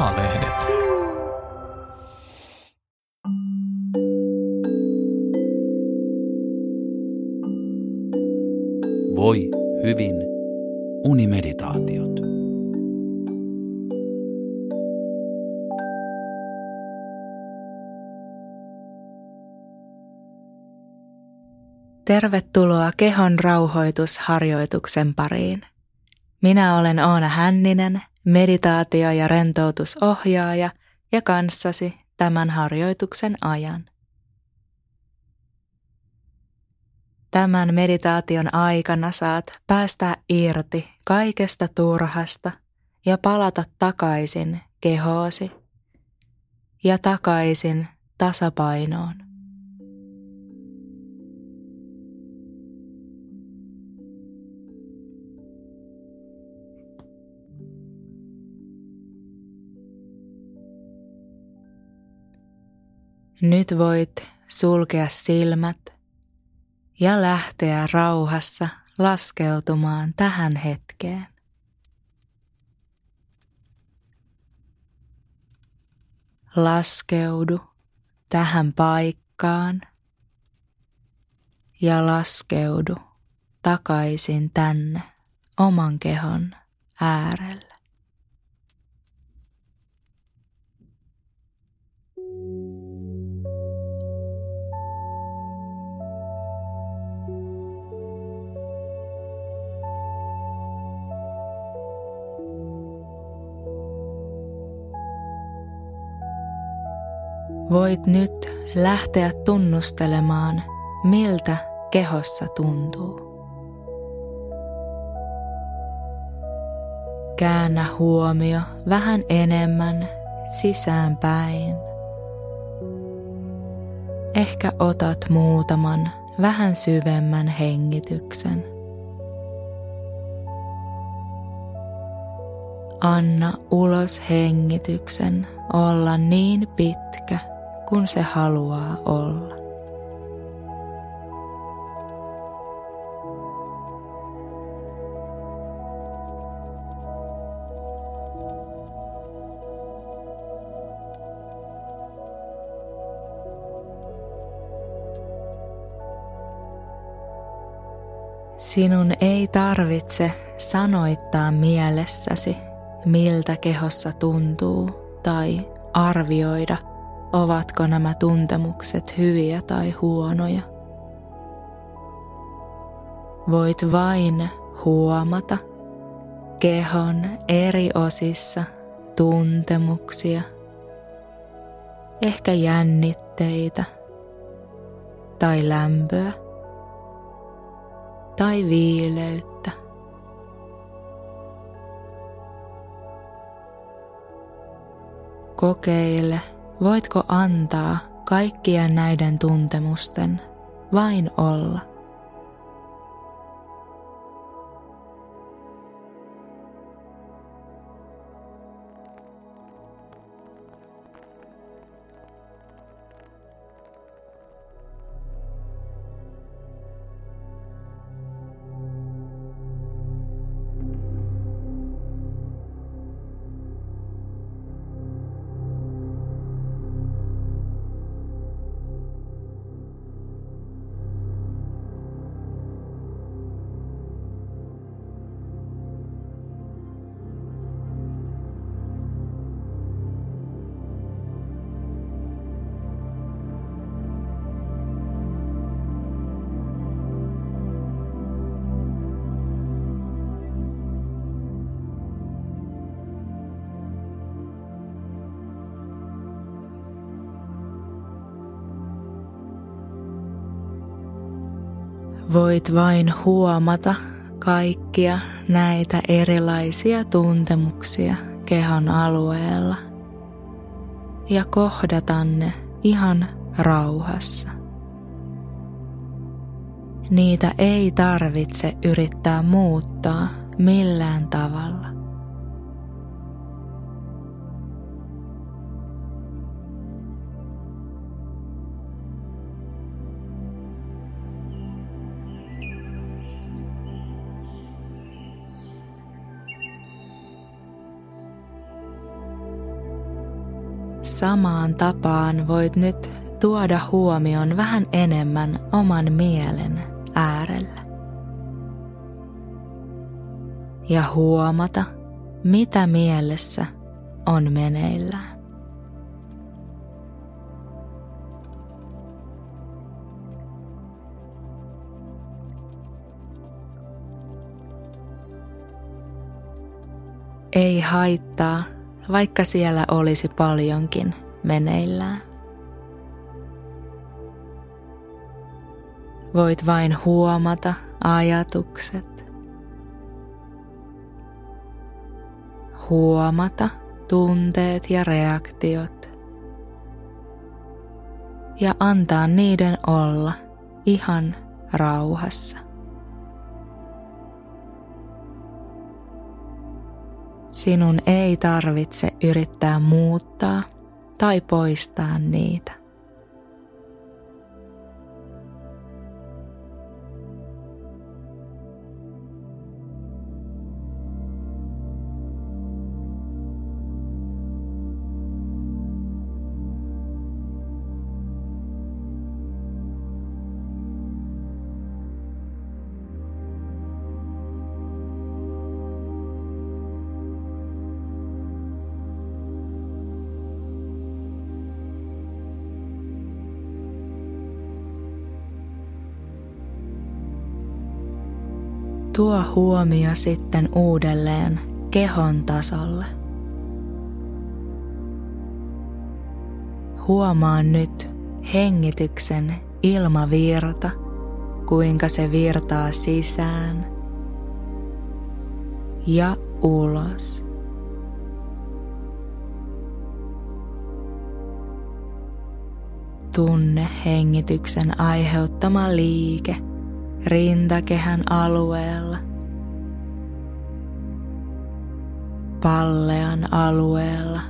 A-lehdet. Voi hyvin. Unimeditaatiot. Tervetuloa kehon rauhoitusharjoituksen pariin. Minä olen Oona Hänninen, meditaatio- ja rentoutusohjaaja ja kanssasi tämän harjoituksen ajan. Tämän meditaation aikana saat päästä irti kaikesta turhasta ja palata takaisin kehoosi ja takaisin tasapainoon. Nyt voit sulkea silmät ja lähteä rauhassa laskeutumaan tähän hetkeen. Laskeudu tähän paikkaan ja laskeudu takaisin tänne oman kehon äärelle. Voit nyt lähteä tunnustelemaan, miltä kehossa tuntuu. Käännä huomio vähän enemmän sisäänpäin. Ehkä otat muutaman vähän syvemmän hengityksen. Anna ulos hengityksen olla niin pitkä, kun se haluaa olla. Sinun ei tarvitse sanoittaa mielessäsi, miltä kehossa tuntuu, tai arvioida, ovatko nämä tuntemukset hyviä tai huonoja. Voit vain huomata kehon eri osissa tuntemuksia, ehkä jännitteitä tai lämpöä tai viileyttä. Kokeile, voitko antaa kaikkien näiden tuntemusten vain olla. Voit vain huomata kaikkia näitä erilaisia tuntemuksia kehon alueella ja kohdata ne ihan rauhassa. Niitä ei tarvitse yrittää muuttaa millään tavalla. Samaan tapaan voit nyt tuoda huomion vähän enemmän oman mielen äärellä. Ja huomata, mitä mielessä on meneillään. Ei haittaa, vaikka siellä olisi paljonkin meneillään. Voit vain huomata ajatukset. Huomata tunteet ja reaktiot. Ja antaa niiden olla ihan rauhassa. Sinun ei tarvitse yrittää muuttaa tai poistaa niitä. Tuo huomio sitten uudelleen kehon tasolle. Huomaa nyt hengityksen ilmavirta, kuinka se virtaa sisään ja ulos. Tunne hengityksen aiheuttama liike rintakehän alueella, pallean alueella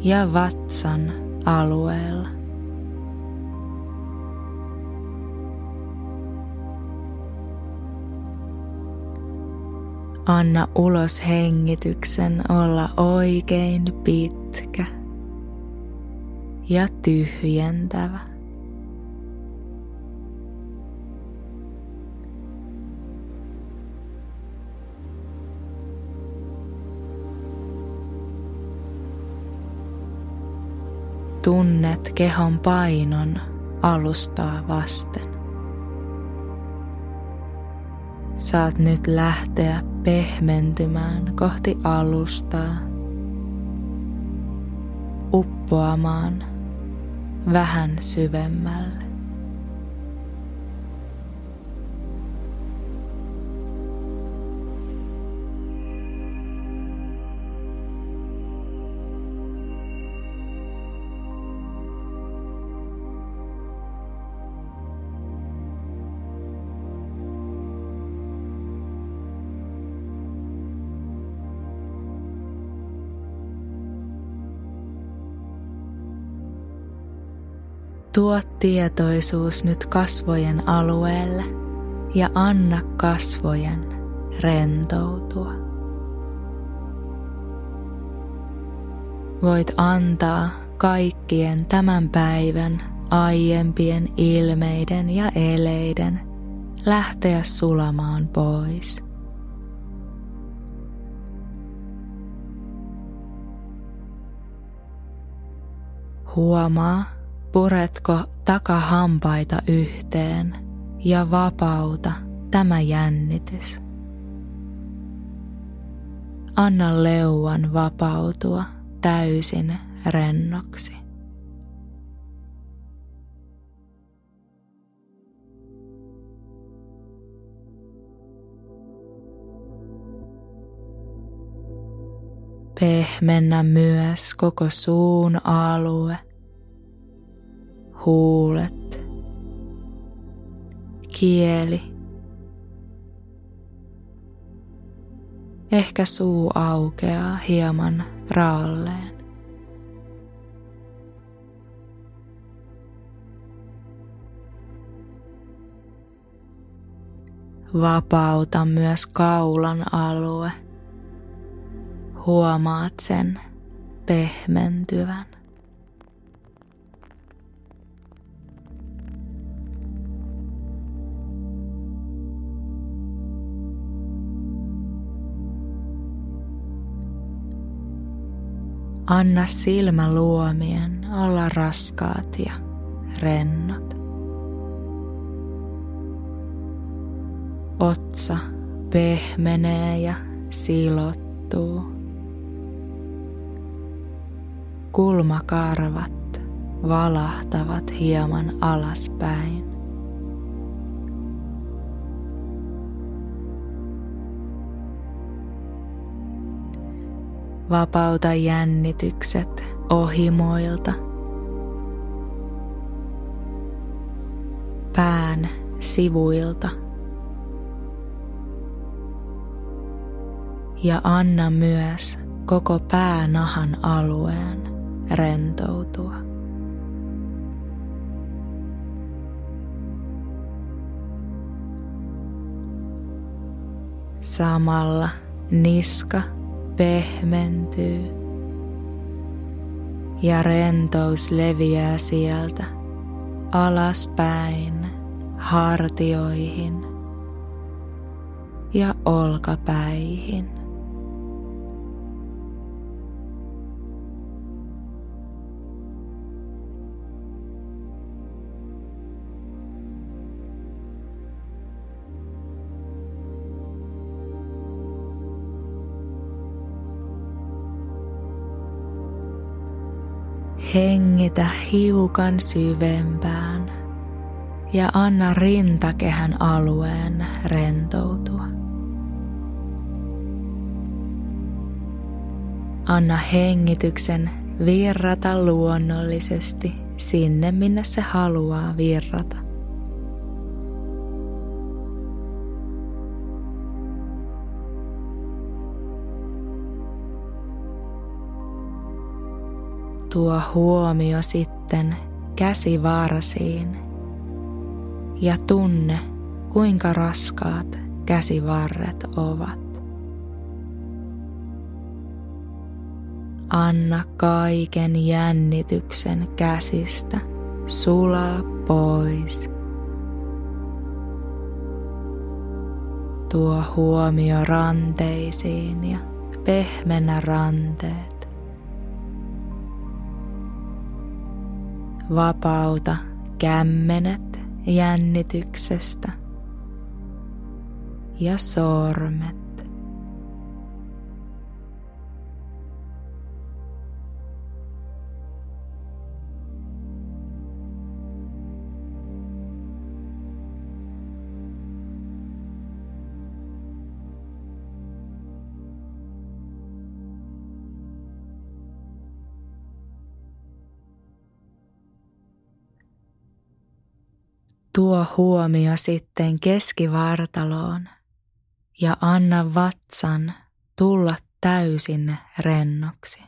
ja vatsan alueella. Anna ulos hengityksen olla oikein pitkä ja tyhjentävä. Tunnet kehon painon alustaa vasten. Saat nyt lähteä pehmentymään kohti alustaa, uppoamaan vähän syvemmälle. Tuo tietoisuus nyt kasvojen alueelle ja anna kasvojen rentoutua. Voit antaa kaikkien tämän päivän aiempien ilmeiden ja eleiden lähteä sulamaan pois. Huomaa, puretko takahampaita yhteen ja vapauta tämä jännitys. Anna leuan vapautua täysin rennoksi. Pehmennä myös koko suun alue. Huulet, kieli, ehkä suu aukeaa hieman raolleen. Vapauta myös kaulan alue, Huomaat sen pehmentyvän. Anna silmäluomien olla raskaat ja rennot. Otsa pehmenee ja silottuu. Kulmakarvat valahtavat hieman alaspäin. Vapauta jännitykset ohimoilta. Pään sivuilta. Ja anna myös koko päänahan alueen rentoutua. Samalla niska pehmentyy ja rentous leviää sieltä alaspäin hartioihin ja olkapäihin. Hengitä hiukan syvempään ja anna rintakehän alueen rentoutua. Anna hengityksen virrata luonnollisesti sinne, minne se haluaa virrata. Tuo huomio sitten käsivarsiin ja tunne, kuinka raskaat käsivarret ovat. Anna kaiken jännityksen käsistä sulaa pois. Tuo huomio ranteisiin ja pehmennä ranteet. Vapauta kämmenet jännityksestä ja sormet. Tuo huomio sitten keskivartaloon ja anna vatsan tulla täysin rennoksi.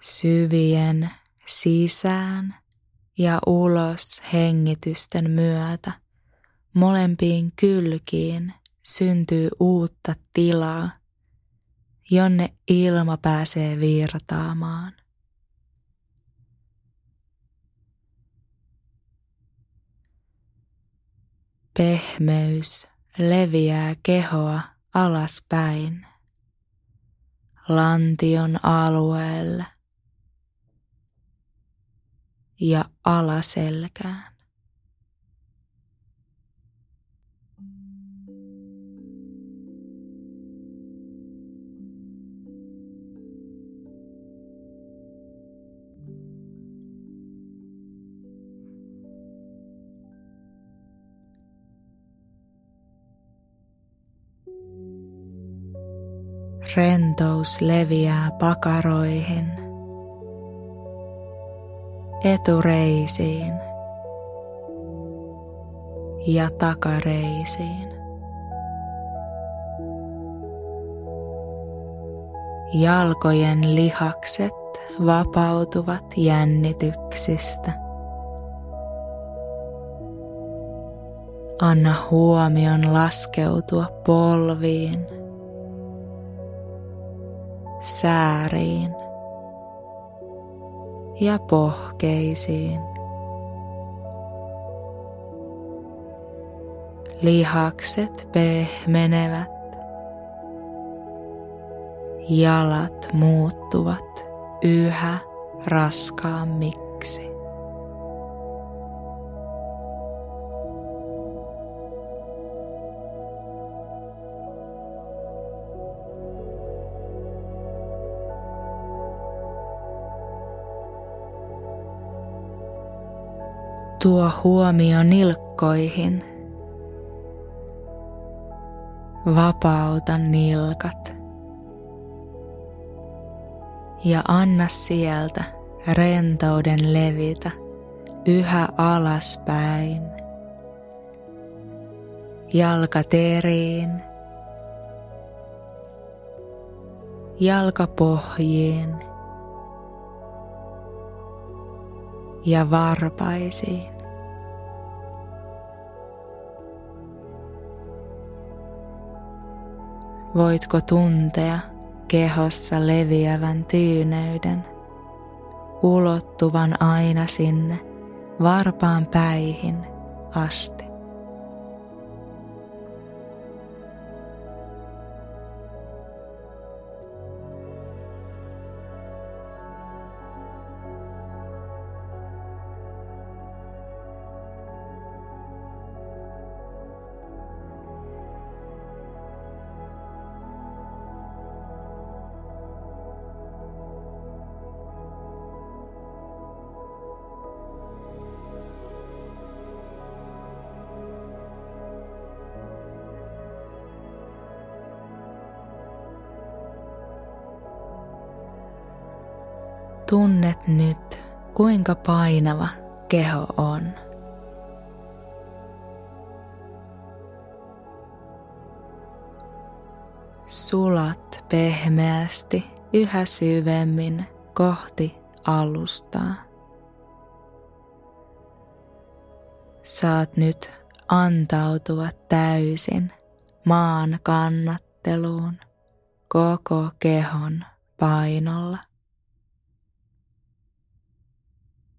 Syvien sisään ja ulos hengitysten myötä molempiin kylkiin syntyy uutta tilaa, jonne ilma pääsee virtaamaan. Pehmeys leviää kehoa alaspäin, lantion alueelle ja alaselkään. Rentous leviää pakaroihin, etureisiin ja takareisiin . Jalkojen lihakset vapautuvat jännityksistä Anna huomion laskeutua polviin, sääriin ja pohkeisiin. Lihakset pehmenevät, jalat muuttuvat yhä raskaammiksi. Tuo huomio nilkkoihin. Vapauta nilkat ja anna sieltä rentouden levitä yhä alaspäin. Jalkateriin, jalkapohjiin ja varpaisiin. Voitko tuntea kehossa leviävän tyyneyden, ulottuvan aina sinne varpaan päihin asti? Tunnet nyt, kuinka painava keho on. Sulat pehmeästi yhä syvemmin kohti alustaa. Saat nyt antautua täysin maan kannatteluun koko kehon painolla.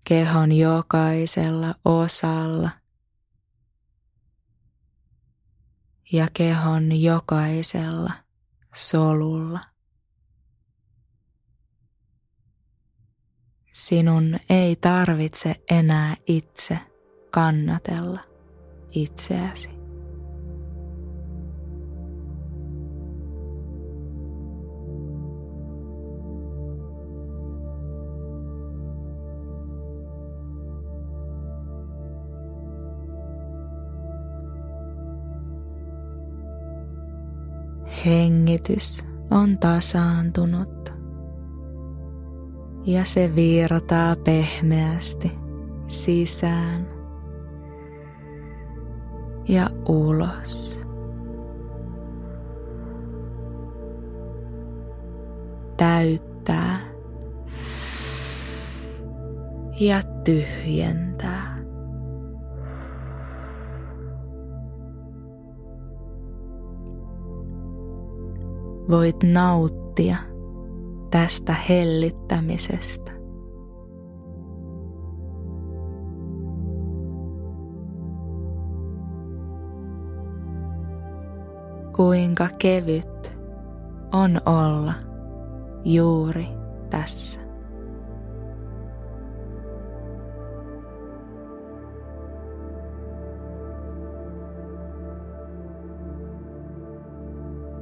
Kehon jokaisella osalla ja kehon jokaisella solulla. Sinun ei tarvitse enää itse kannatella itseäsi. Hengitys on tasaantunut ja se virtaa pehmeästi sisään ja ulos. Täyttää ja tyhjentää. Voit nauttia tästä hellittämisestä. Kuinka kevyt on olla juuri tässä.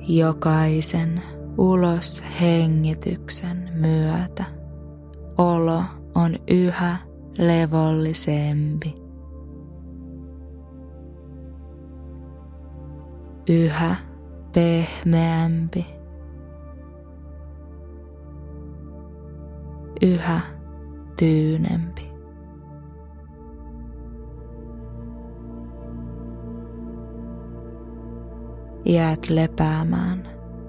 Jokaisen uloshengityksen myötä olo on yhä levollisempi, yhä pehmeämpi, yhä tyynempi. Jäät lepäämään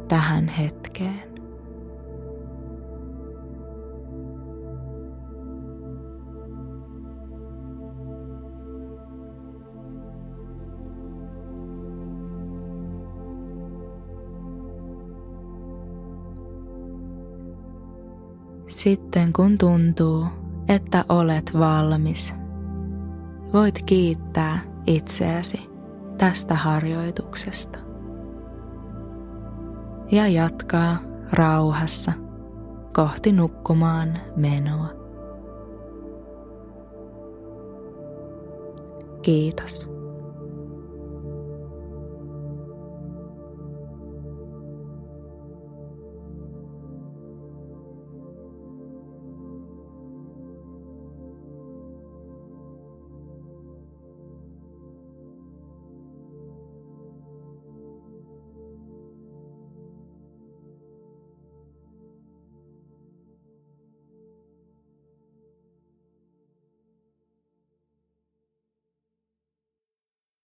tähän hetkeen. Sitten kun tuntuu, että olet valmis, voit kiittää itseäsi tästä harjoituksesta ja jatkaa rauhassa kohti nukkumaan menoa. Kiitos.